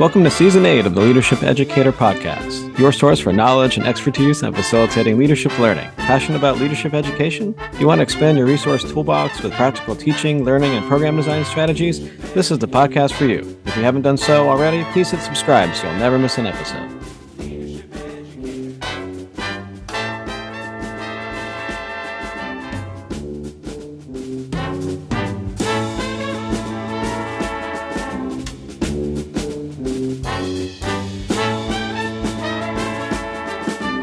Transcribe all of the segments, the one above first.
Welcome to Season 8 of the Leadership Educator Podcast, your source for knowledge and expertise on facilitating leadership learning. Passionate about leadership education? You want to expand your resource toolbox with practical teaching, learning, and program design strategies? This is the podcast for you. If you haven't done so already, please hit subscribe so you'll never miss an episode.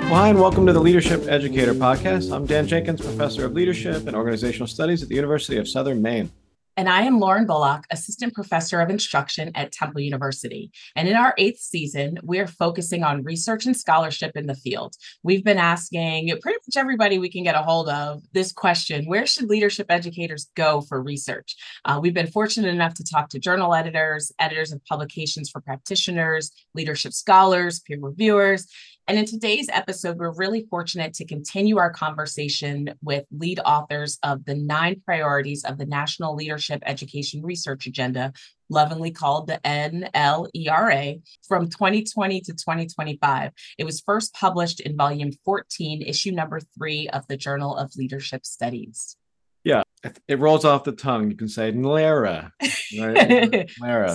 Hi, and welcome to the Leadership Educator Podcast. I'm Dan Jenkins, Professor of Leadership and Organizational Studies at the University of Southern Maine. And I am Lauren Bullock, Assistant Professor of Instruction at Temple University. And in our 8th season, we're focusing on research and scholarship in the field. We've been asking pretty much everybody we can get a hold of this question: where should leadership educators go for research? We've been fortunate enough to talk to journal editors, editors of publications for practitioners, leadership scholars, peer reviewers. And in today's episode, we're really fortunate to continue our conversation with lead authors of the 9 priorities of the National Leadership Education Research Agenda, lovingly called the NLERA, from 2020 to 2025. It was first published in volume 14, issue number 3 of the Journal of Leadership Studies. Yeah, it rolls off the tongue. You can say NLERA, right? NLERA.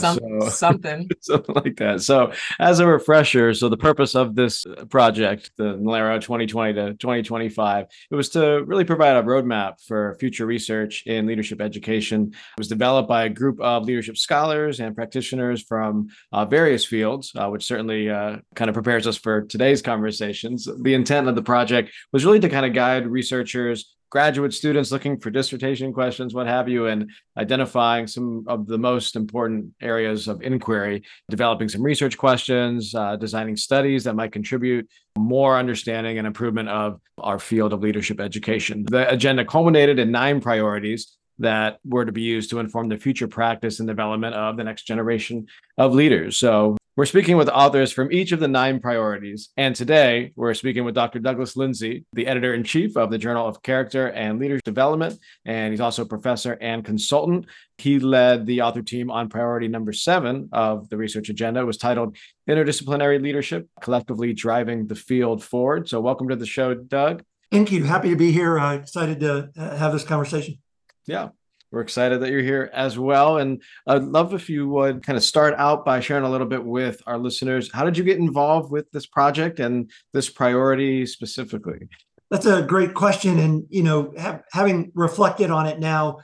Something. Something like that. So as a refresher, so the purpose of this project, the NLERA 2020 to 2025, it was to really provide a roadmap for future research in leadership education. It was developed by a group of leadership scholars and practitioners from various fields, which certainly kind of prepares us for today's conversations. The intent of the project was really to kind of guide researchers, graduate students looking for dissertation questions, what have you, and identifying some of the most important areas of inquiry, developing some research questions, designing studies that might contribute more understanding and improvement of our field of leadership education. The agenda culminated in 9 priorities that were to be used to inform the future practice and development of the next generation of leaders. So we're speaking with authors from each of the 9 priorities. And today, we're speaking with Dr. Douglas Lindsay, the editor-in-chief of the Journal of Character and Leadership Development, and he's also a professor and consultant. He led the author team on priority number 7 of the research agenda. It was titled Interdisciplinary Leadership, Collectively Driving the Field Forward. So welcome to the show, Doug. Thank you. Happy to be here. Excited to have this conversation. Yeah. We're excited that you're here as well. And I'd love if you would kind of start out by sharing a little bit with our listeners. How did you get involved with this project and this priority specifically? That's a great question. And, you know, having reflected on it now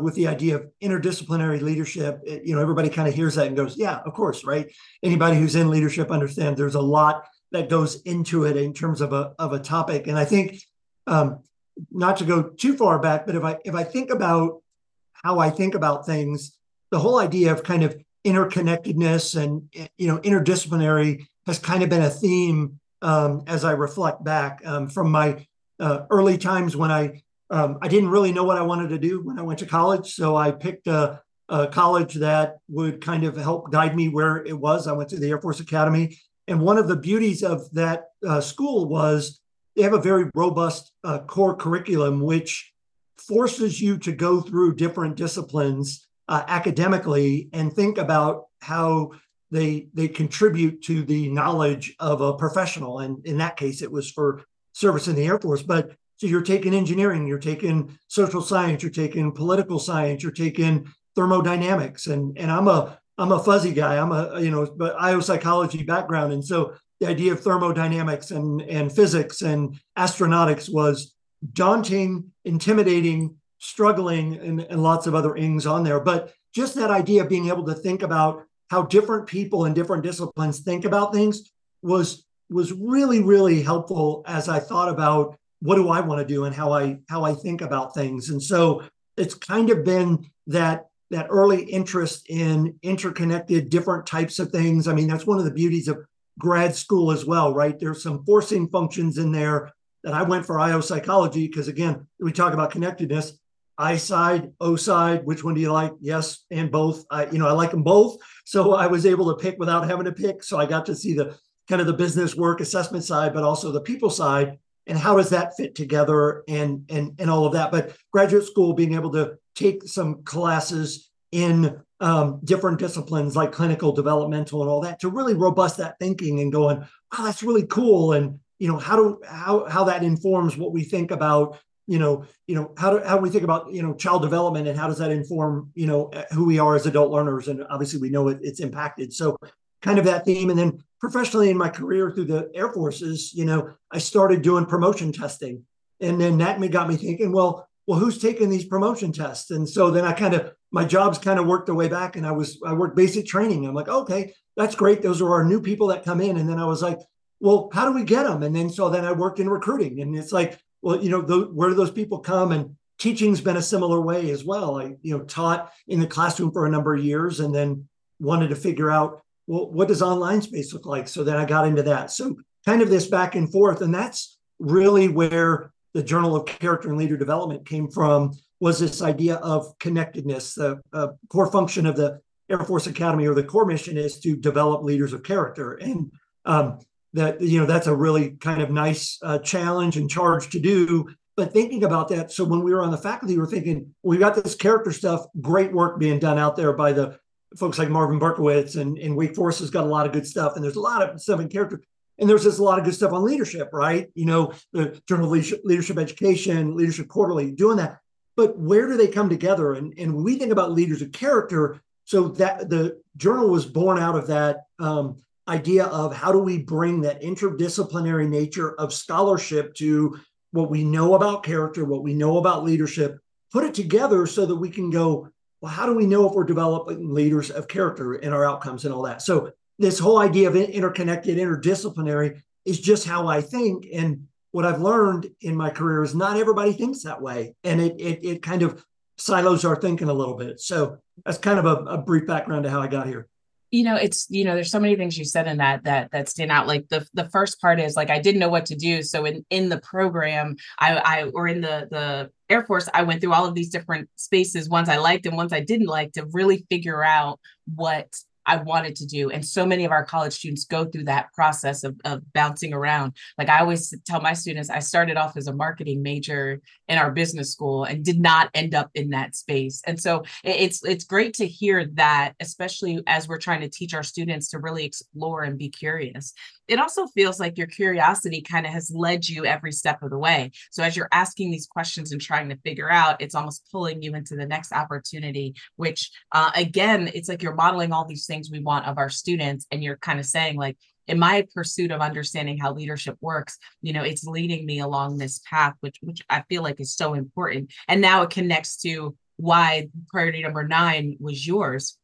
with the idea of interdisciplinary leadership, everybody kind of hears that and goes, yeah, of course, right? Anybody who's in leadership understands there's a lot that goes into it in terms of a topic. And I think not to go too far back, but if I think about how I think about things, the whole idea of kind of interconnectedness and, interdisciplinary has kind of been a theme as I reflect back from my early times when I didn't really know what I wanted to do when I went to college. So I picked a college that would kind of help guide me where it was. I went to the Air Force Academy. And one of the beauties of that school was they have a very robust core curriculum, which forces you to go through different disciplines academically and think about how they contribute to the knowledge of a professional. And in that case, it was for service in the Air Force. But so you're taking engineering, you're taking social science, you're taking political science, you're taking thermodynamics. And I'm a fuzzy guy. I'm a biopsychology background. And so the idea of thermodynamics and physics and astronautics was daunting, intimidating, struggling, and lots of other ings on there. But just that idea of being able to think about how different people in different disciplines think about things was really, really helpful as I thought about what do I want to do and how I think about things. And so it's kind of been that early interest in interconnected different types of things. I mean, that's one of the beauties of grad school as well, right? There's some forcing functions in there. And I went for IO psychology because, again, we talk about connectedness, I side, O side, which one do you like? Yes, and both. I like them both. So I was able to pick without having to pick. So I got to see the kind of the business work assessment side, but also the people side. And how does that fit together and all of that? But graduate school, being able to take some classes in different disciplines like clinical, developmental, and all that, to really robust that thinking and going, wow, that's really cool. And, you know, how that informs what we think about, how we think about, child development, and how does that inform, who we are as adult learners. And obviously we know it's impacted. So kind of that theme. And then professionally in my career through the Air Force is, I started doing promotion testing. And then that got me thinking, well, who's taking these promotion tests? And so then my jobs kind of worked their way back, and I worked basic training. I'm like, okay, that's great. Those are our new people that come in. And then I was like, well, how do we get them? And then, so then I worked in recruiting, and it's like, well, where do those people come? And teaching's been a similar way as well. I, taught in the classroom for a number of years, and then wanted to figure out, well, what does online space look like? So then I got into that. So kind of this back and forth, and that's really where the Journal of Character and Leadership Development came from, was this idea of connectedness. The core function of the Air Force Academy, or the core mission, is to develop leaders of character. And that's a really kind of nice challenge and charge to do. But thinking about that, so when we were on the faculty, we were thinking, we got this character stuff, great work being done out there by the folks like Marvin Berkowitz, and Wake Forest has got a lot of good stuff. And there's a lot of stuff in character. And there's just a lot of good stuff on leadership, right? The Journal of Leadership Education, Leadership Quarterly, doing that. But where do they come together? And we think about leaders of character. So that the journal was born out of that idea of, how do we bring that interdisciplinary nature of scholarship to what we know about character, what we know about leadership, put it together so that we can go, well, how do we know if we're developing leaders of character in our outcomes and all that? So this whole idea of interconnected, interdisciplinary is just how I think. And what I've learned in my career is not everybody thinks that way. And it kind of silos our thinking a little bit. So that's kind of a brief background to how I got here. There's so many things you said in that stand out. Like the first part is, like, I didn't know what to do. So in the program, in the Air Force, I went through all of these different spaces, ones I liked and ones I didn't like, to really figure out what I wanted to do. And so many of our college students go through that process of bouncing around. Like, I always tell my students, I started off as a marketing major in our business school and did not end up in that space. And so it's great to hear that, especially as we're trying to teach our students to really explore and be curious. It also feels like your curiosity kind of has led you every step of the way. So as you're asking these questions and trying to figure out, it's almost pulling you into the next opportunity, which again, it's like you're modeling all these things we want of our students. And you're kind of saying, like, in my pursuit of understanding how leadership works, it's leading me along this path, which I feel like is so important. And now it connects to why priority number 9 was yours.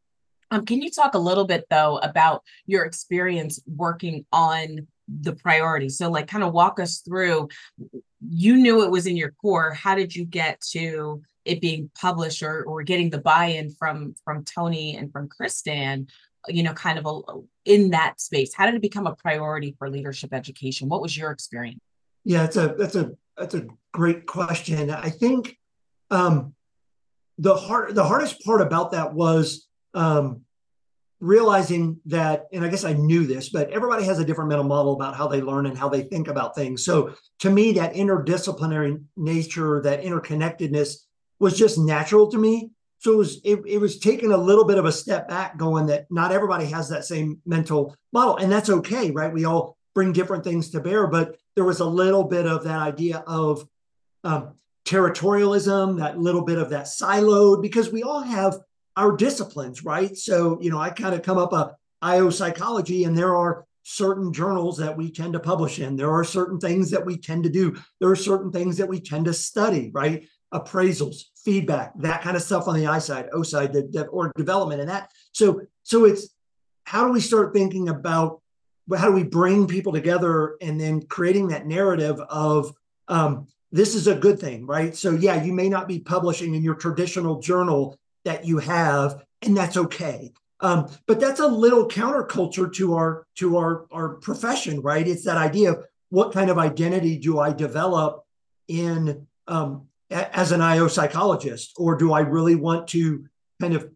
Can you talk a little bit, though, about your experience working on the priority? So, like, kind of walk us through, you knew it was in your core. How did you get to it being published, or getting the buy-in from Tony and from Kristen, kind of in that space? How did it become a priority for leadership education? What was your experience? Yeah, that's a great question. I think the hardest part about that was realizing that, and I guess I knew this, but everybody has a different mental model about how they learn and how they think about things. So to me, that interdisciplinary nature, that interconnectedness was just natural to me. So it was taking a little bit of a step back, going that not everybody has that same mental model. And that's okay, right? We all bring different things to bear, but there was a little bit of that idea of territorialism, that little bit of that siloed, because we all have our disciplines, right? So, I kind of come up IO psychology, and there are certain journals that we tend to publish in. There are certain things that we tend to do. There are certain things that we tend to study, right? Appraisals, feedback, that kind of stuff on the I side, O side, or development, and that. So it's, how do we start thinking about, how do we bring people together, and then creating that narrative of this is a good thing, right? So yeah, you may not be publishing in your traditional journal that you have, and that's okay. But that's a little counterculture to our profession, right? It's that idea of, what kind of identity do I develop in as an IO psychologist, or do I really want to kind of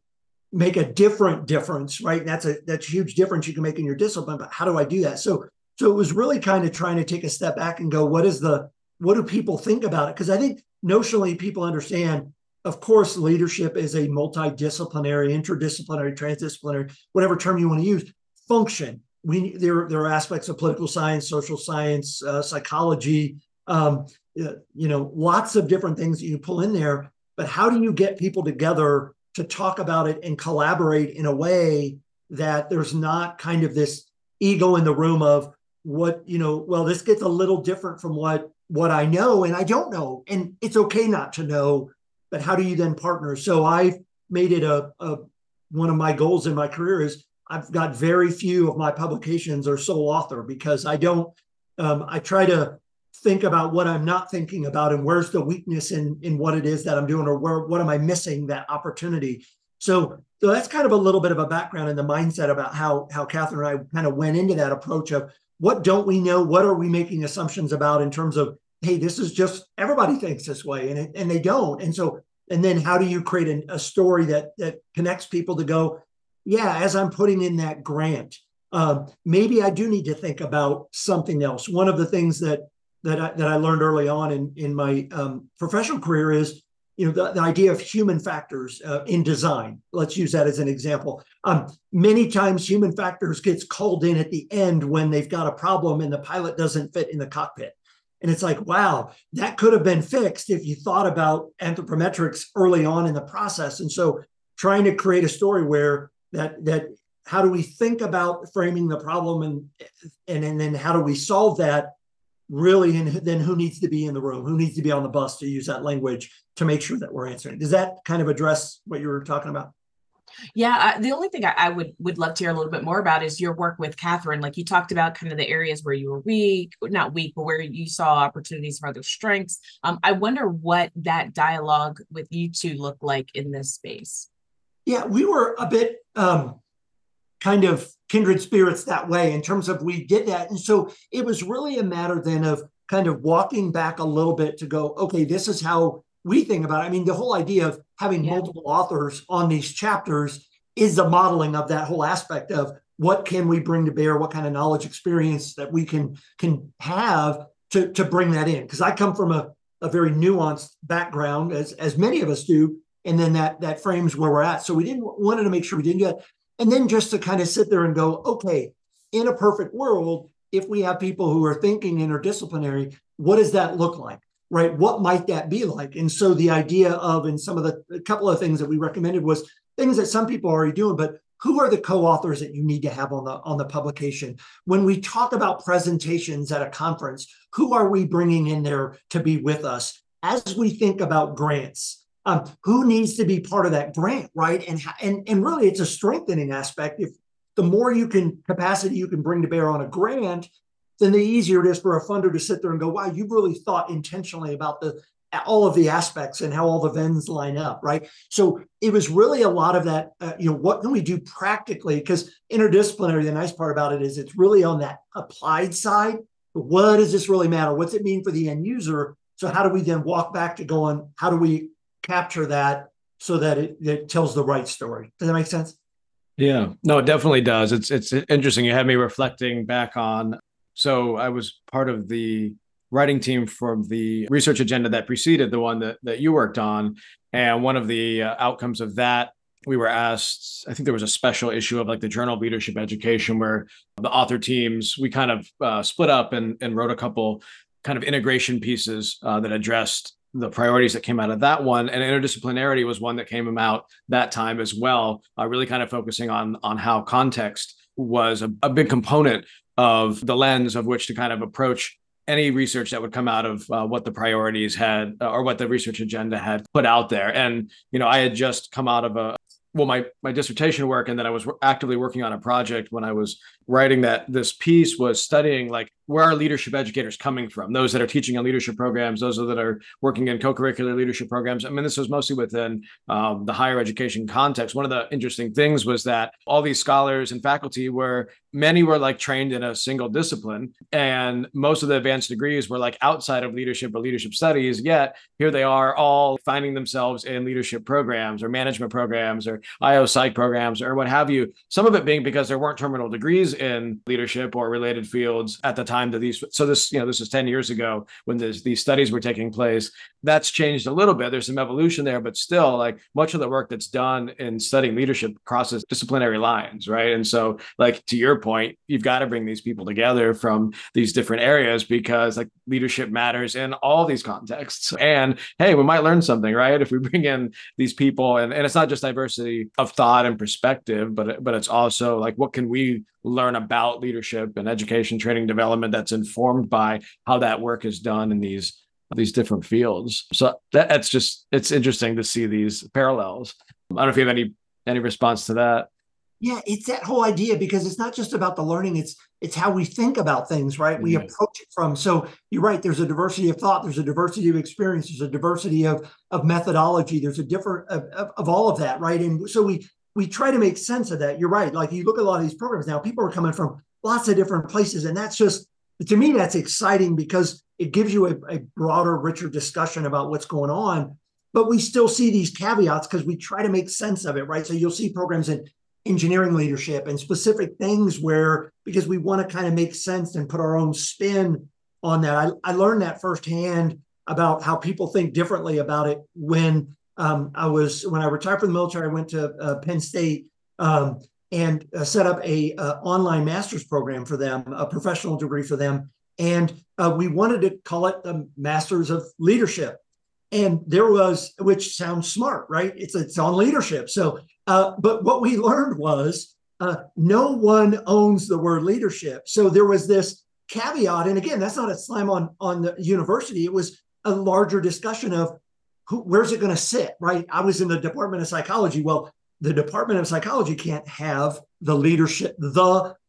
make a different difference, right? And that's a huge difference you can make in your discipline, but how do I do that? So it was really kind of trying to take a step back and go, what do people think about it? Because I think notionally people understand Of course, leadership is a multidisciplinary, interdisciplinary, transdisciplinary, whatever term you want to use, function. There are aspects of political science, social science, psychology, lots of different things that you pull in there. But how do you get people together to talk about it and collaborate in a way that there's not kind of this ego in the room of what, well, this gets a little different from what I know and I don't know. And it's okay not to know, but how do you then partner? So I've made it one of my goals in my career is I've got very few of my publications are sole author because I don't, I try to think about what I'm not thinking about and where's the weakness in what it is that I'm doing or what am I missing that opportunity? So that's kind of a little bit of a background in the mindset about how Catherine and I kind of went into that approach of what don't we know? What are we making assumptions about in terms of, hey, this is just, everybody thinks this way and they don't. And so, and then how do you create a story that connects people to go, yeah, as I'm putting in that grant, maybe I do need to think about something else. One of the things that I learned early on in my professional career is, the idea of human factors in design. Let's use that as an example. Many times human factors gets called in at the end when they've got a problem and the pilot doesn't fit in the cockpit. And it's like, wow, that could have been fixed if you thought about anthropometrics early on in the process. And so trying to create a story where that how do we think about framing the problem and then how do we solve that? Really, and then who needs to be in the room, who needs to be on the bus, to use that language, to make sure that we're answering. Does that kind of address what you were talking about? Yeah, the only thing I would love to hear a little bit more about is your work with Catherine. Like you talked about kind of the areas where you were weak, not weak, but where you saw opportunities for other strengths. I wonder what that dialogue with you two looked like in this space. Yeah, we were a bit kind of kindred spirits that way in terms of we did that. And so it was really a matter then of kind of walking back a little bit to go, okay, this is how we think about it. I mean, the whole idea of having multiple authors on these chapters is a modeling of that whole aspect of what can we bring to bear, what kind of knowledge experience that we can have to bring that in. Because I come from a very nuanced background, as many of us do, and then that frames where we're at. So we wanted to make sure we didn't get. And then just to kind of sit there and go, okay, in a perfect world, if we have people who are thinking interdisciplinary, what does that look like, right? What might that be like? And so the idea of, and some of a couple of things that we recommended was things that some people are already doing, but who are the co-authors that you need to have on the publication? When we talk about presentations at a conference, who are we bringing in there to be with us? As we think about grants, who needs to be part of that grant, right? And really, it's a strengthening aspect. If the more capacity you can bring to bear on a grant, then the easier it is for a funder to sit there and go, wow, you really thought intentionally about all of the aspects and how all the VENs line up, right? So it was really a lot of that, what can we do practically? Because interdisciplinary, the nice part about it is it's really on that applied side. But what does this really matter? What's it mean for the end user? So how do we then walk back to going, how do we capture that so that it tells the right story? Does that make sense? Yeah, no, it definitely does. It's interesting. You had me reflecting back on, so I was part of the writing team from the research agenda that preceded the one that you worked on. And one of the outcomes of that, we were asked, I think there was a special issue of like the Journal of Leadership Education where the author teams, we kind of split up and wrote a couple kind of integration pieces that addressed the priorities that came out of that one. And interdisciplinarity was one that came out that time as well, really kind of focusing on how context was a big component of the lens of which to kind of approach any research that would come out of what the priorities had or what the research agenda had put out there. And, I had just come out of my dissertation work, and then I was actively working on a project when I was writing this piece was studying like where are leadership educators coming from? Those that are teaching in leadership programs, those that are working in co-curricular leadership programs. I mean, this was mostly within the higher education context. One of the interesting things was that all these scholars and faculty many were like trained in a single discipline, and most of the advanced degrees were like outside of leadership or leadership studies. Yet here they are all finding themselves in leadership programs or management programs or IO psych programs or what have you, some of it being because there weren't terminal degrees in leadership or related fields at the time that these, so this, this is 10 years ago when these studies were taking place. that's changed a little bit. There's some evolution there, but still, like, much of the work that's done in studying leadership crosses disciplinary lines, right? And so, like, to your point, you've got to bring these people together from these different areas, because, like, leadership matters in all these contexts. And hey, we might learn something, right? If we bring in these people, and it's not just diversity of thought and perspective, but it's also like, what can we learn about leadership and education, training, development that's informed by how that work is done in these different fields. So that's just, it's interesting to see these parallels. I don't know if you have any response to that. Yeah, it's that whole idea, because it's not just about the learning, it's how we think about things, right? Mm-hmm. We approach it from, so you're right, there's a diversity of thought, there's a diversity of experience, there's a diversity of methodology, there's a different, of all of that, right? And so we try to make sense of that. You're right, like, you look at a lot of these programs now, people are coming from lots of different places, and that's just, to me, that's exciting, because it gives you a broader, richer discussion about what's going on. But we still see these caveats because we try to make sense of it, right? So you'll see programs in engineering leadership and specific things where, because we want to kind of make sense and put our own spin on that. I learned that firsthand about how people think differently about it when I retired from the military. I went to Penn State and set up a online master's program for them, a professional degree for them. And we wanted to call it the Masters of Leadership. And there was, which sounds smart, right? It's on leadership. So, but what we learned was no one owns the word leadership. So there was this caveat. And again, that's not a slam on the university. It was a larger discussion of where's it going to sit, right? I was in the Department of Psychology. Well, the Department of Psychology can't have the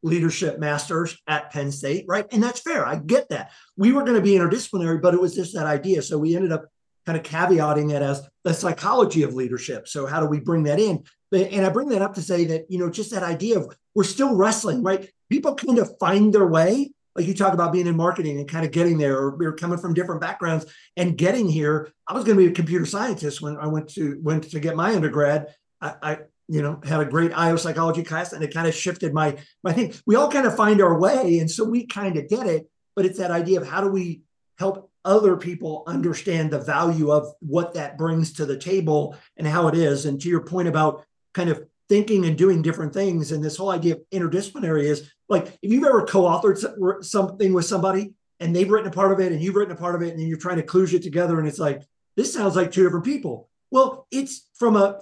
leadership masters at Penn State, right? And that's fair. I get that. We were going to be interdisciplinary, but it was just that idea. So we ended up kind of caveating it as the psychology of leadership. So how do we bring that in? And I bring that up to say that, you know, just that idea of we're still wrestling, right? People kind of find their way. Like, you talk about being in marketing and kind of getting there, or we're coming from different backgrounds and getting here. I was going to be a computer scientist when I went to get my undergrad. I you know, had a great IO psychology class, and it kind of shifted my thing. We all kind of find our way. And so we kind of get it, but it's that idea of how do we help other people understand the value of what that brings to the table and how it is. And to your point about kind of thinking and doing different things. And this whole idea of interdisciplinary is like, if you've ever co-authored something with somebody and they've written a part of it and you've written a part of it, and then you're trying to kludge it together. And it's like, this sounds like two different people. Well, it's from a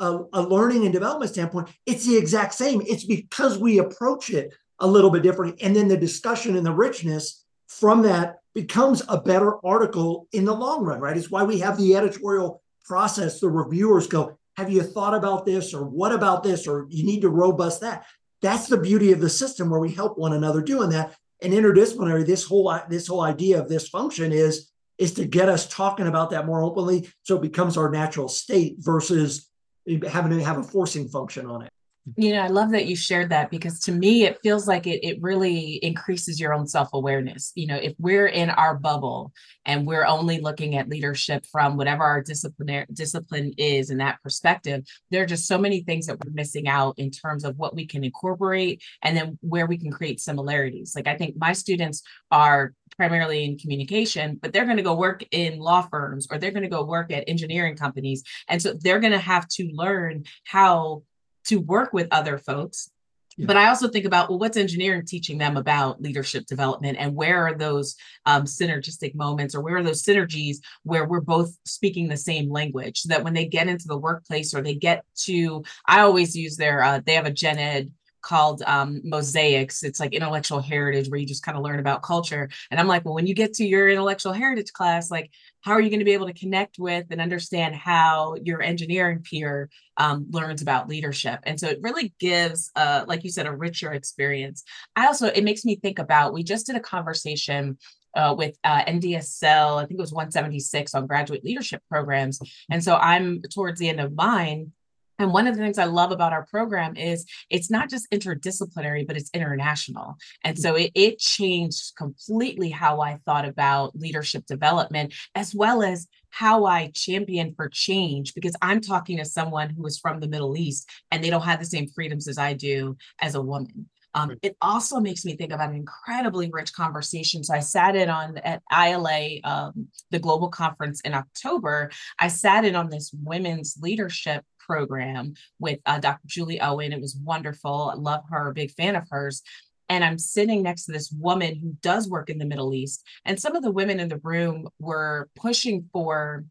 learning and development standpoint, it's the exact same. It's because we approach it a little bit differently. And then the discussion and the richness from that becomes a better article in the long run, right? It's why we have the editorial process. The reviewers go, have you thought about this? Or what about this? Or you need to robust that. That's the beauty of the system, where we help one another doing that. And interdisciplinary, this whole idea of this function is to get us talking about that more openly, so it becomes our natural state versus having to have a forcing function on it. You know, I love that you shared that, because to me, it feels like it really increases your own self-awareness. You know, if we're in our bubble and we're only looking at leadership from whatever our discipline is in that perspective, there are just so many things that we're missing out in terms of what we can incorporate and then where we can create similarities. Like, I think my students are primarily in communication, but they're going to go work in law firms, or they're going to go work at engineering companies. And so they're going to have to learn how to work with other folks. Yeah. But I also think about, well, what's engineering teaching them about leadership development, and where are those synergistic moments, or where are those synergies where we're both speaking the same language, so that when they get into the workplace, or they get to, I always use they have a gen ed called mosaics. It's like intellectual heritage, where you just kind of learn about culture. And I'm like, well, when you get to your intellectual heritage class, like, how are you going to be able to connect with and understand how your engineering peer learns about leadership? And so it really gives, like you said, a richer experience. It makes me think about, we just did a conversation with NDSL, I think it was 176, on graduate leadership programs. And so I'm towards the end of mine. And one of the things I love about our program is it's not just interdisciplinary, but it's international. And so it changed completely how I thought about leadership development, as well as how I champion for change, because I'm talking to someone who is from the Middle East and they don't have the same freedoms as I do as a woman. It also makes me think about an incredibly rich conversation. So I sat in on at ILA, the global conference in October, I sat in on this women's leadership program with Dr. Julie Owen. It was wonderful. I love her, big fan of hers. And I'm sitting next to this woman who does work in the Middle East. And some of the women in the room were pushing for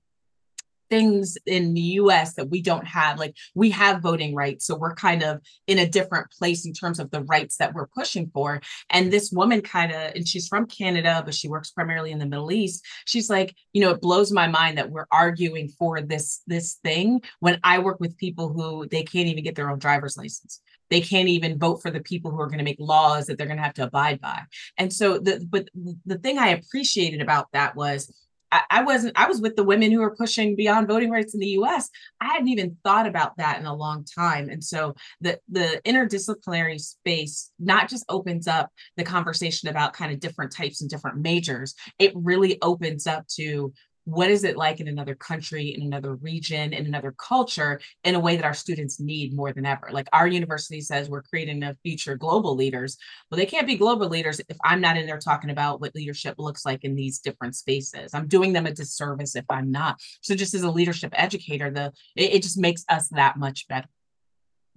things in the US that we don't have. Like, we have voting rights, so we're kind of in a different place in terms of the rights that we're pushing for. And this woman kind of, and she's from Canada, but she works primarily in the Middle East. She's like, you know, it blows my mind that we're arguing for this thing when I work with people who, they can't even get their own driver's license. They can't even vote for the people who are going to make laws that they're going to have to abide by. And so but the thing I appreciated about that was, I was with the women who were pushing beyond voting rights in the US. I hadn't even thought about that in a long time. And so the interdisciplinary space not just opens up the conversation about kind of different types and different majors, it really opens up to what is it like in another country, in another region, in another culture, in a way that our students need more than ever. Like, our university says we're creating the future global leaders. Well, they can't be global leaders if I'm not in there talking about what leadership looks like in these different spaces. I'm doing them a disservice if I'm not. So just as a leadership educator, it just makes us that much better.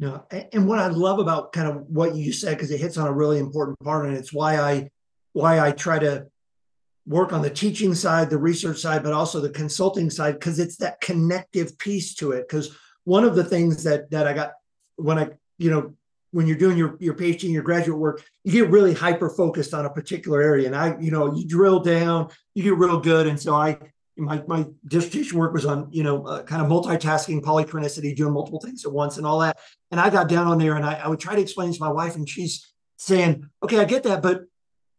No, and what I love about kind of what you said, because it hits on a really important part, and it's why I try to work on the teaching side, the research side, but also the consulting side, because it's that connective piece to it. Because one of the things that I got when I, you know, when you're doing your PhD and your graduate work, you get really hyper-focused on a particular area. And you drill down, you get real good. And so my dissertation work was on, kind of multitasking, polychronicity, doing multiple things at once and all that. And I got down on there and I would try to explain to my wife, and she's saying, okay, I get that, but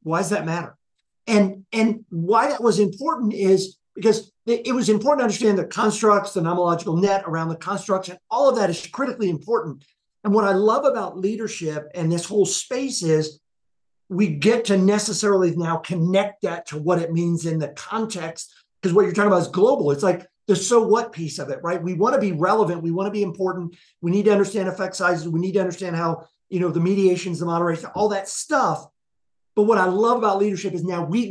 why does that matter? And why that was important is because it was important to understand the constructs, the nomological net around the constructs, and all of that is critically important. And what I love about leadership and this whole space is we get to necessarily now connect that to what it means in the context, because what you're talking about is global. It's like the so what piece of it, right? We want to be relevant. We want to be important. We need to understand effect sizes. We need to understand how, the mediations, the moderation, all that stuff. But what I love about leadership is now we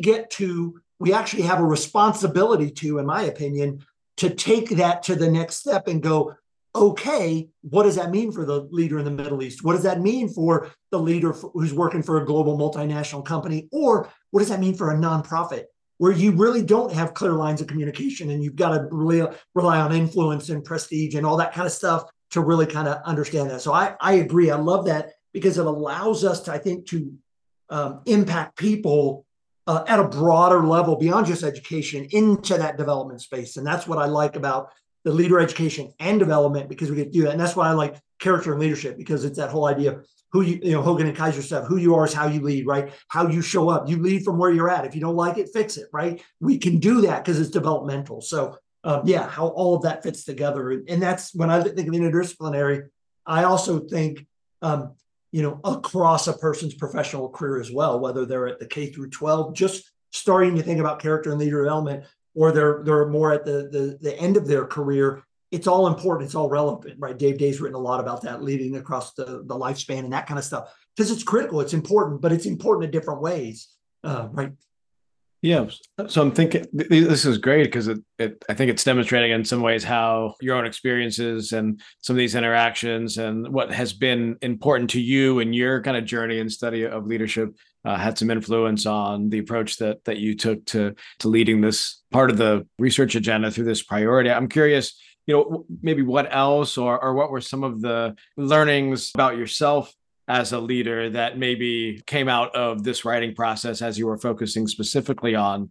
actually have a responsibility to, in my opinion, to take that to the next step and go, okay, what does that mean for the leader in the Middle East? What does that mean for the leader who's working for a global multinational company? Or what does that mean for a nonprofit where you really don't have clear lines of communication and you've got to rely on influence and prestige and all that kind of stuff to really kind of understand that? So I agree. I love that because it allows us to, I think, to impact people at a broader level beyond just education into that development space. And that's what I like about the leader education and development, because we get to do that. And that's why I like character and leadership, because it's that whole idea of who Hogan and Kaiser stuff, who you are is how you lead, right? How you show up, you lead from where you're at. If you don't like it, fix it, right? We can do that because it's developmental. So how all of that fits together. And that's when I think of interdisciplinary, I also think, across a person's professional career as well, whether they're at the K through 12, just starting to think about character and leader development, or they're more at the end of their career, it's all important. It's all relevant, right? Dave Day's written a lot about that, leading across the lifespan and that kind of stuff, because it's critical, it's important, but it's important in different ways, right? Yeah. So I'm thinking this is great because I think it's demonstrating in some ways how your own experiences and some of these interactions and what has been important to you and your kind of journey and study of leadership had some influence on the approach that you took to leading this part of the research agenda through this priority. I'm curious, maybe what else or what were some of the learnings about yourself as a leader that maybe came out of this writing process as you were focusing specifically on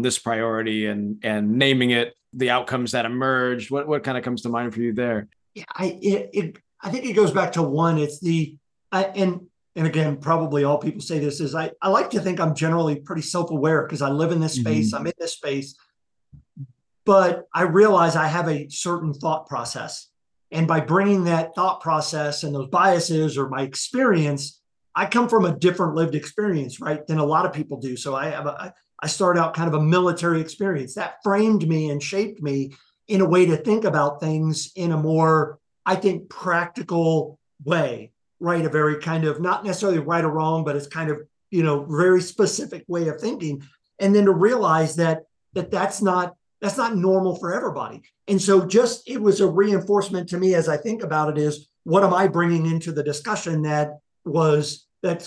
this priority and naming it, the outcomes that emerged? What kind of comes to mind for you there? Yeah, I think it goes back to one. It's and again, probably all people say this is I like to think I'm generally pretty self-aware because I live in this space, I'm in this space, but I realize I have a certain thought process. And by bringing that thought process and those biases or my experience, I come from a different lived experience, right, than a lot of people do. So I start out kind of a military experience that framed me and shaped me in a way to think about things in a more, I think, practical way. right, a very kind of, not necessarily right or wrong, but it's kind of, you know, very specific way of thinking. And then to realize that, that's not normal for everybody. And so just, it was a reinforcement to me as I think about it is, what am I bringing into the discussion that's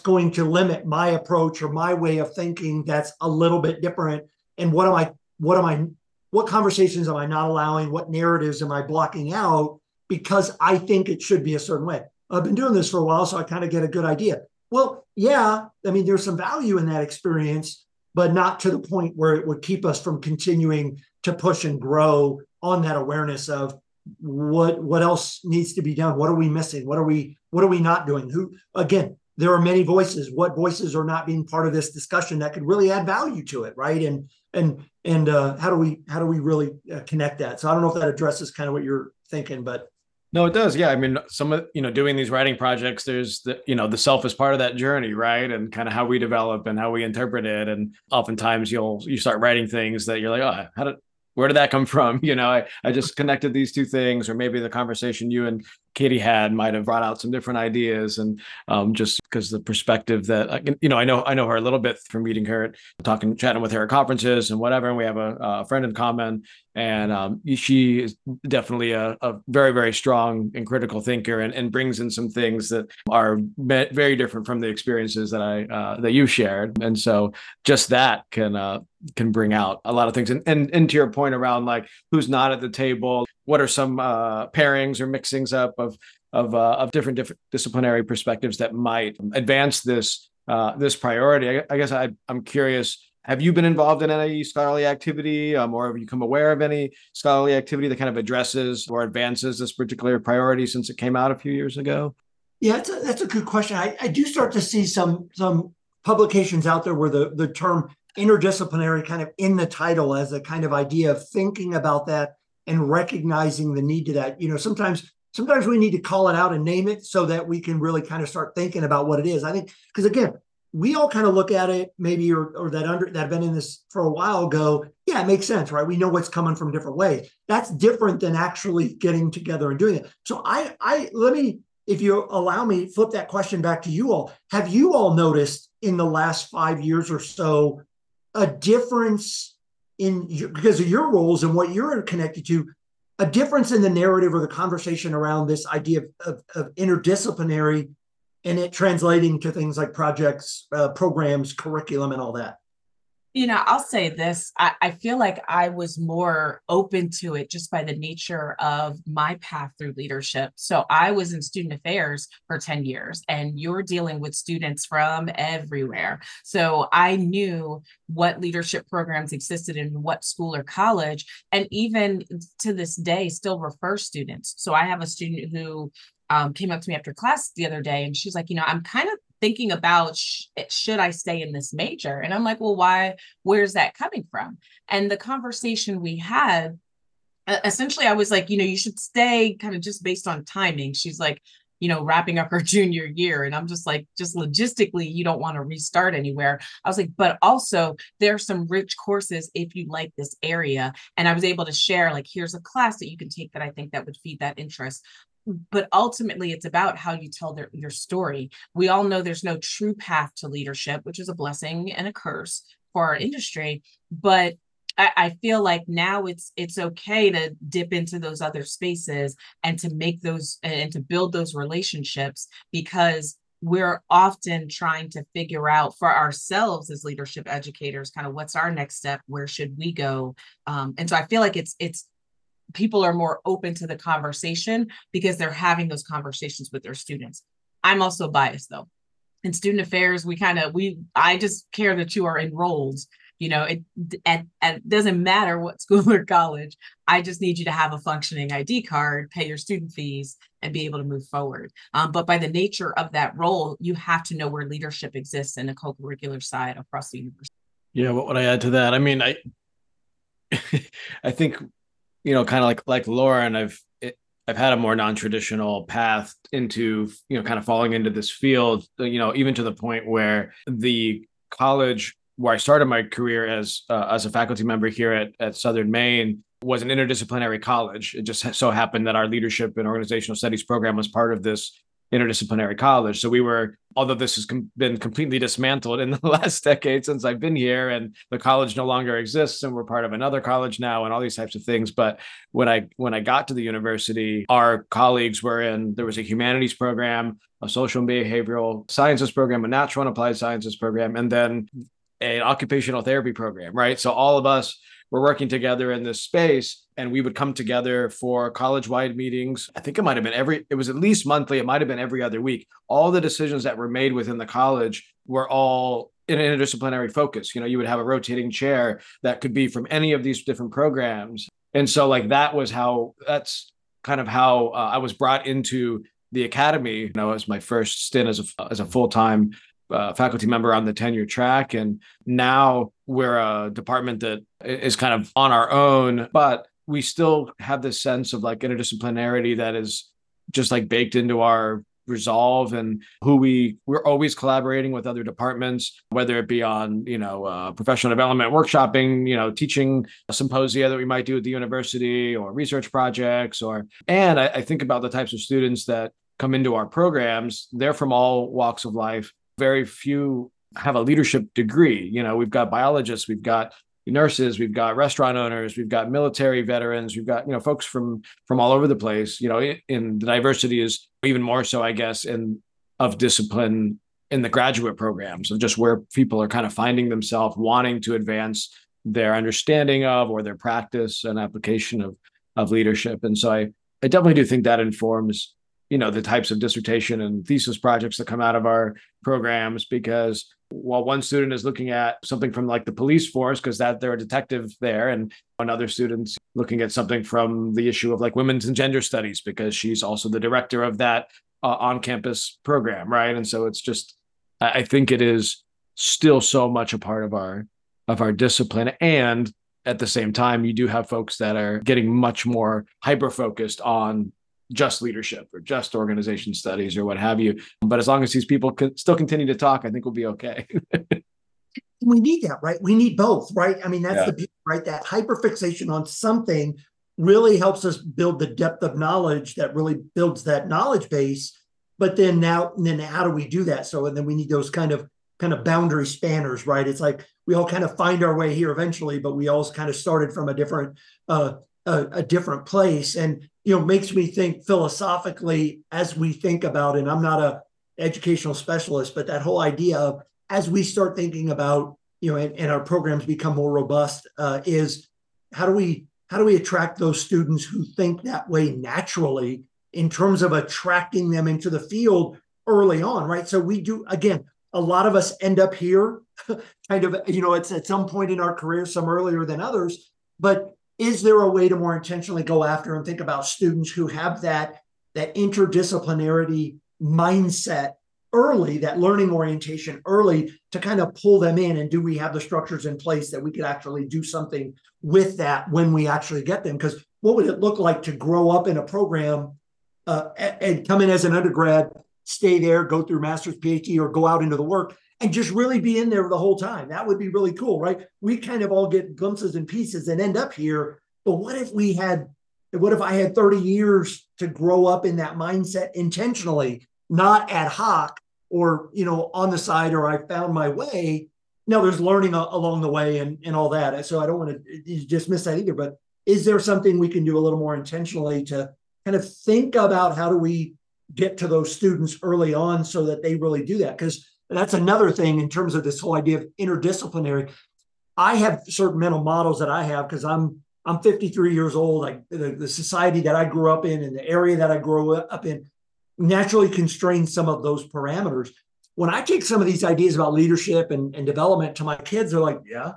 going to limit my approach or my way of thinking that's a little bit different? And what conversations am I not allowing? What narratives am I blocking out? Because I think it should be a certain way. I've been doing this for a while, so I kind of get a good idea. Well, yeah, I mean, there's some value in that experience, but not to the point where it would keep us from continuing to push and grow on that awareness of what else needs to be done. What are we missing? What are we not doing? Who, again, there are many voices. What voices are not being part of this discussion that could really add value to it, right? And how do we really connect that? So I don't know if that addresses kind of what you're thinking, but. No, it does. Yeah. I mean, some of, you know, doing these writing projects, there's the, you know, the self is part of that journey, right? And kind of how we develop and how we interpret it. And oftentimes you start writing things that you're like, oh, where did that come from? You know, I just connected these two things, or maybe the conversation you and Katie had might've brought out some different ideas. And just because the perspective that I know her a little bit from meeting her, chatting with her at conferences and whatever. And we have a friend in common, and she is definitely a very, very strong and critical thinker, and brings in some things that are very different from the experiences that that you shared. And so just that can bring out a lot of things. And to your point around like, who's not at the table, what are some pairings or mixings up of different disciplinary perspectives that might advance this priority? I guess I'm curious, have you been involved in any scholarly activity or have you come aware of any scholarly activity that kind of addresses or advances this particular priority since it came out a few years ago? Yeah, that's a good question. I do start to see some publications out there where the term interdisciplinary kind of in the title as a kind of idea of thinking about that and recognizing the need to that. You know, sometimes we need to call it out and name it so that we can really kind of start thinking about what it is. I think, because again, we all kind of look at it maybe, or that have been in this for a while go, yeah, it makes sense, right? We know what's coming from different ways. That's different than actually getting together and doing it. So let me, if you allow me, flip that question back to you all. Have you all noticed in the last 5 years or so a difference because of your roles and what you're connected to, a difference in the narrative or the conversation around this idea of interdisciplinary, and it translating to things like projects, programs, curriculum, and all that? You know, I'll say this. I feel like I was more open to it just by the nature of my path through leadership. So I was in student affairs for 10 years, and you're dealing with students from everywhere. So I knew what leadership programs existed in what school or college, and even to this day still refer students. So I have a student who came up to me after class the other day, and she's like, you know, I'm kind of thinking about, should I stay in this major? And I'm like, well, why? Where's that coming from? And the conversation we had, essentially, I was like, you know, you should stay kind of just based on timing. She's like, you know, wrapping up her junior year. And I'm just like, just logistically, you don't want to restart anywhere. I was like, but also there are some rich courses if you like this area. And I was able to share, like, here's a class that you can take that I think that would feed that interest. But ultimately, it's about how you tell your story. We all know there's no true path to leadership, which is a blessing and a curse for our industry. But I feel like now it's okay to dip into those other spaces and to make those and to build those relationships, because we're often trying to figure out for ourselves as leadership educators, kind of what's our next step, where should we go? And so I feel like it's people are more open to the conversation because they're having those conversations with their students. I'm also biased though. In student affairs, I just care that you are enrolled. You know, it doesn't matter what school or college. I just need you to have a functioning ID card, pay your student fees, and be able to move forward. But by the nature of that role, you have to know where leadership exists in the co-curricular side across the university. Yeah, what would I add to that? I mean, I think, you know, kind of like Lauren, I've had a more non-traditional path into, you know, kind of falling into this field, you know, even to the point where the college where I started my career as a faculty member here at Southern Maine was an interdisciplinary college. It just so happened that our leadership and organizational studies program was part of this interdisciplinary college. So we were, although this has been completely dismantled in the last decade since I've been here, and the college no longer exists and we're part of another college now and all these types of things. But when I got to the university, our colleagues were in, there was a humanities program, a social and behavioral sciences program, a natural and applied sciences program, and then an occupational therapy program, right? So all of us were working together in this space, and we would come together for college-wide meetings. I think it might have been it was at least monthly, it might have been every other week. All the decisions that were made within the college were all in an interdisciplinary focus. You know, you would have a rotating chair that could be from any of these different programs. And so like that's kind of how I was brought into the academy. You know, it was my first stint as a full-time faculty member on the tenure track. And now we're a department that is kind of on our own, but we still have this sense of like interdisciplinarity that is just like baked into our resolve and who we're always collaborating with other departments, whether it be on, professional development, workshopping, teaching symposia that we might do at the university or research projects, and I think about the types of students that come into our programs. They're from all walks of life. Very few have a leadership degree. We've got biologists, we've got nurses, we've got restaurant owners, we've got military veterans, we've got, folks from all over the place. In the diversity is even more so, I guess, of discipline in the graduate programs, of just where people are kind of finding themselves, wanting to advance their understanding of or their practice and application of leadership. And so I definitely do think that informs the types of dissertation and thesis projects that come out of our programs, because while one student is looking at something from like the police force, because they're a detective there, and another student's looking at something from the issue of like women's and gender studies, because she's also the director of that on-campus program, right? And so it's just, I think it is still so much a part of our discipline. And at the same time, you do have folks that are getting much more hyper-focused on just leadership or just organization studies or what have you. But as long as these people can still continue to talk, I think we'll be okay. We need that, right? We need both, right? I mean, that's the beauty, right? That hyperfixation on something really helps us build the depth of knowledge that really builds that knowledge base. But then how do we do that? So, and then we need those kind of boundary spanners, right? It's like, we all kind of find our way here eventually, but we all kind of started from a different place. And makes me think philosophically as we think about, and I'm not a educational specialist, but that whole idea of, as we start thinking about, and our programs become more robust, is how do we attract those students who think that way naturally, in terms of attracting them into the field early on, right? So we do, again, a lot of us end up here kind of, it's at some point in our career, some earlier than others, but is there a way to more intentionally go after and think about students who have that interdisciplinarity mindset early, that learning orientation early, to kind of pull them in? And do we have the structures in place that we could actually do something with that when we actually get them? Because what would it look like to grow up in a program and come in as an undergrad, stay there, go through master's, PhD, or go out into the work and just really be in there the whole time? That would be really cool, right? We kind of all get glimpses and pieces and end up here. But what if I had 30 years to grow up in that mindset intentionally, not ad hoc or, on the side, or I found my way. Now there's learning along the way and all that. So I don't want to dismiss that either, but is there something we can do a little more intentionally to kind of think about how do we get to those students early on so that they really do that? Because that's another thing in terms of this whole idea of interdisciplinary. I have certain mental models that I have because I'm 53 years old. Like the society that I grew up in and the area that I grew up in naturally constrains some of those parameters. When I take some of these ideas about leadership and development to my kids, they're like, yeah.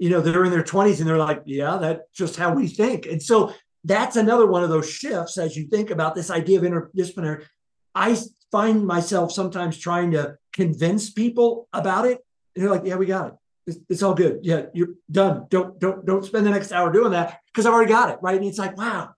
They're in their 20s and they're like, yeah, that's just how we think. And so that's another one of those shifts as you think about this idea of interdisciplinary. I find myself sometimes trying to convince people about it. And they're like, yeah, we got it. It's all good. Yeah, you're done. Don't spend the next hour doing that because I've already got it, right? And it's like, wow,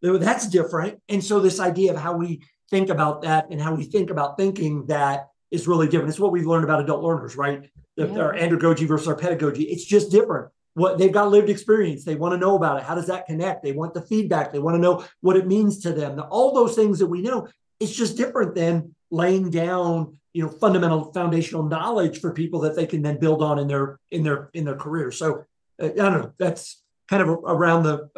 that's different. And so this idea of how we think about that and how we think about thinking that is really different. It's what we've learned about adult learners, right? Yeah. Our andragogy versus our pedagogy. It's just different. What they've got lived experience. They want to know about it. How does that connect? They want the feedback. They want to know what it means to them. All those things that we know. It's just different than laying down, fundamental foundational knowledge for people that they can then build on in their career. So I don't know. That's kind of around a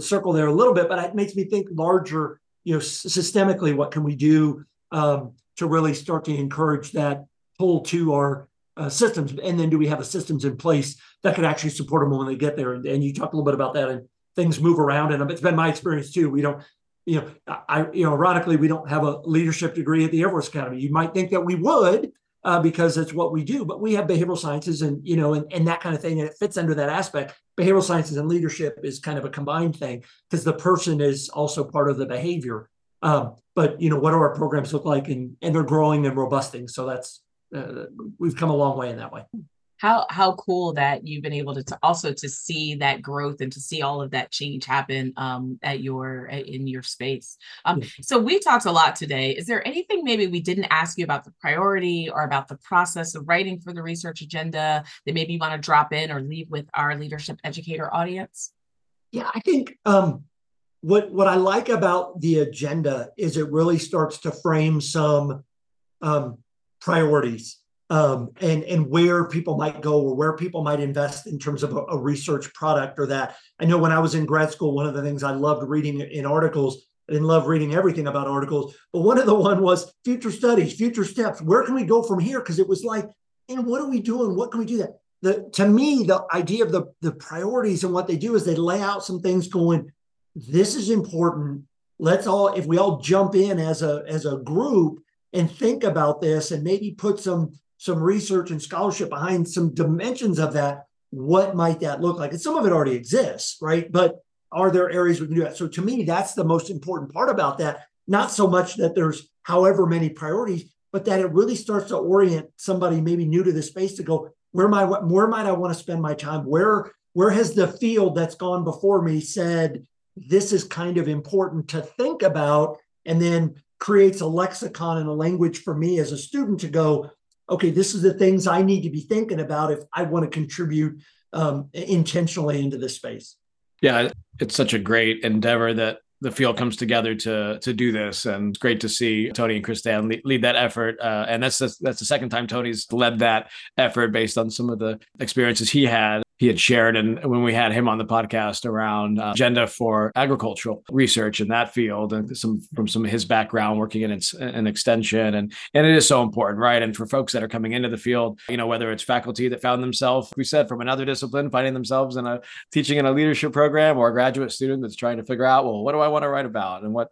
circle there a little bit, but it makes me think larger. Systemically, what can we do to really start to encourage that pull to our systems? And then do we have the systems in place that can actually support them when they get there? And you talked a little bit about that, and things move around. And it's been my experience too. We don't, ironically, we don't have a leadership degree at the Air Force Academy. You might think that we would because that's what we do, but we have behavioral sciences and that kind of thing. And it fits under that aspect. Behavioral sciences and leadership is kind of a combined thing because the person is also part of the behavior. But, what do our programs look like? And they're growing and robusting. So that's, we've come a long way in that way. How cool that you've been able to see that growth and to see all of that change happen in your space. So we talked a lot today. Is there anything maybe we didn't ask you about the priority or about the process of writing for the research agenda that maybe you want to drop in or leave with our leadership educator audience? Yeah, I think what I like about the agenda is it really starts to frame some priorities. And where people might go or where people might invest in terms of a research product or that. I know when I was in grad school, one of the things I loved reading in articles, I didn't love reading everything about articles, but one was future studies, future steps. Where can we go from here? Because it was like, and what are we doing? What can we do that? To me, the idea of the priorities and what they do is they lay out some things going, this is important. If we all jump in as a group and think about this and maybe put some research and scholarship behind some dimensions of that, what might that look like? And some of it already exists, right? But are there areas we can do that? So to me, that's the most important part about that. Not so much that there's however many priorities, but that it really starts to orient somebody maybe new to the space to go, where might I want to spend my time? Where has the field that's gone before me said, this is kind of important to think about, and then creates a lexicon and a language for me as a student to go, okay, this is the things I need to be thinking about if I want to contribute intentionally into this space. Yeah, it's such a great endeavor that the field comes together to do this. And it's great to see Tony and Christanne lead that effort. And that's the second time Tony's led that effort based on some of the experiences he had shared. And when we had him on the podcast around agenda for agricultural research in that field and from some of his background working in an extension. And it is so important, right? And for folks that are coming into the field, whether it's faculty that found themselves, we said, from another discipline, finding themselves in a teaching in a leadership program, or a graduate student that's trying to figure out, well, what do I want to write about? And what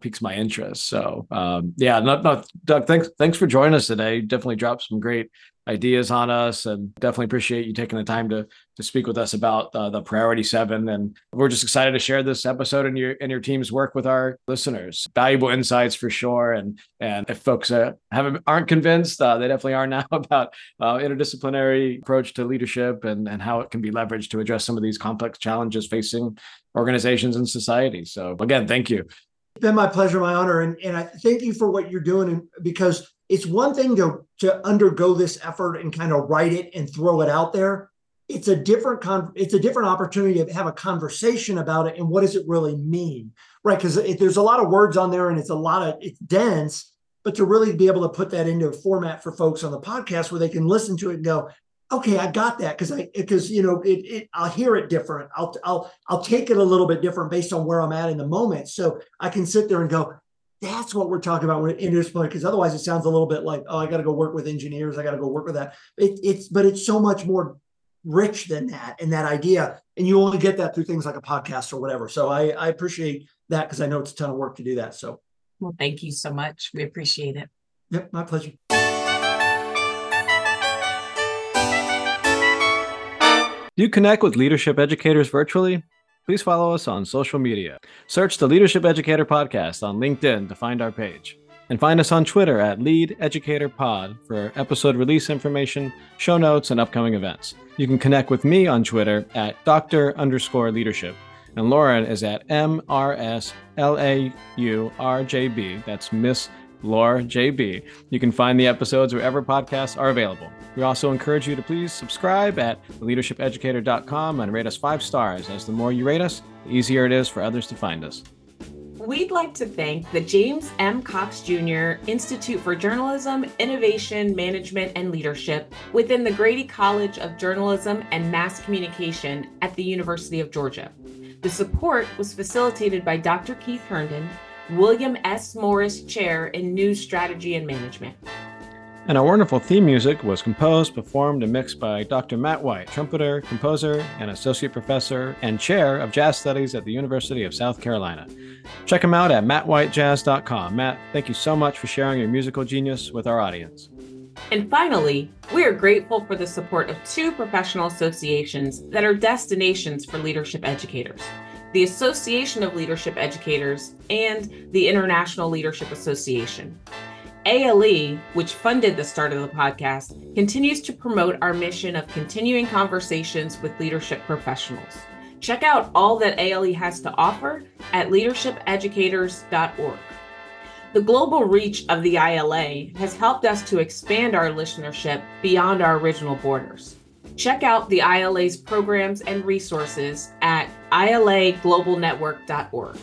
piques my interest. So Doug, thanks for joining us today. Definitely dropped some great ideas on us, and definitely appreciate you taking the time to speak with us about the priority 7. And we're just excited to share this episode and your team's work with our listeners. Valuable insights for sure. And if folks aren't convinced, they definitely are now about interdisciplinary approach to leadership and how it can be leveraged to address some of these complex challenges facing organizations and society. So again, thank you. It's been my pleasure, my honor. And I thank you for what you're doing, because it's one thing to undergo this effort and kind of write it and throw it out there. It's a different opportunity to have a conversation about it and what does it really mean, right? Because there's a lot of words on there and it's dense, but to really be able to put that into a format for folks on the podcast where they can listen to it and go, okay, I got that because I'll hear it different. I'll take it a little bit different based on where I'm at in the moment, so I can sit there and go, that's what we're talking about when interdisciplinary, because otherwise it sounds a little bit like, oh, I got to go work with engineers. I got to go work with that. But it's so much more rich than that, and that idea. And you only get that through things like a podcast or whatever. So I appreciate that, because I know it's a ton of work to do that. So, well, thank you so much. We appreciate it. Yep, my pleasure. Do you connect with leadership educators virtually? Please follow us on social media. Search the Leadership Educator Podcast on LinkedIn to find our page. And find us on Twitter at Lead Educator Pod for episode release information, show notes, and upcoming events. You can connect with me on Twitter at Dr_Leadership. And Lauren is at MRSLAURJB. That's Miss Laura JB. You can find the episodes wherever podcasts are available. We also encourage you to please subscribe at leadershipeducator.com and rate us 5 stars, as the more you rate us, the easier it is for others to find us. we'd like to thank the James M. Cox, Jr. Institute for Journalism, Innovation, Management, and Leadership within the Grady College of Journalism and Mass Communication at the University of Georgia. The support was facilitated by Dr. Keith Herndon, William S. Morris Chair in News Strategy and Management. And our wonderful theme music was composed, performed, and mixed by Dr. Matt White, trumpeter, composer, and associate professor and chair of jazz studies at the University of South Carolina. Check him out at mattwhitejazz.com. Matt, thank you so much for sharing your musical genius with our audience. And finally, we are grateful for the support of two professional associations that are destinations for leadership educators: the Association of Leadership Educators and the International Leadership Association. ALE, which funded the start of the podcast, continues to promote our mission of continuing conversations with leadership professionals. Check out all that ALE has to offer at leadershipeducators.org. The global reach of the ILA has helped us to expand our listenership beyond our original borders. Check out the ILA's programs and resources at ilaglobalnetwork.org.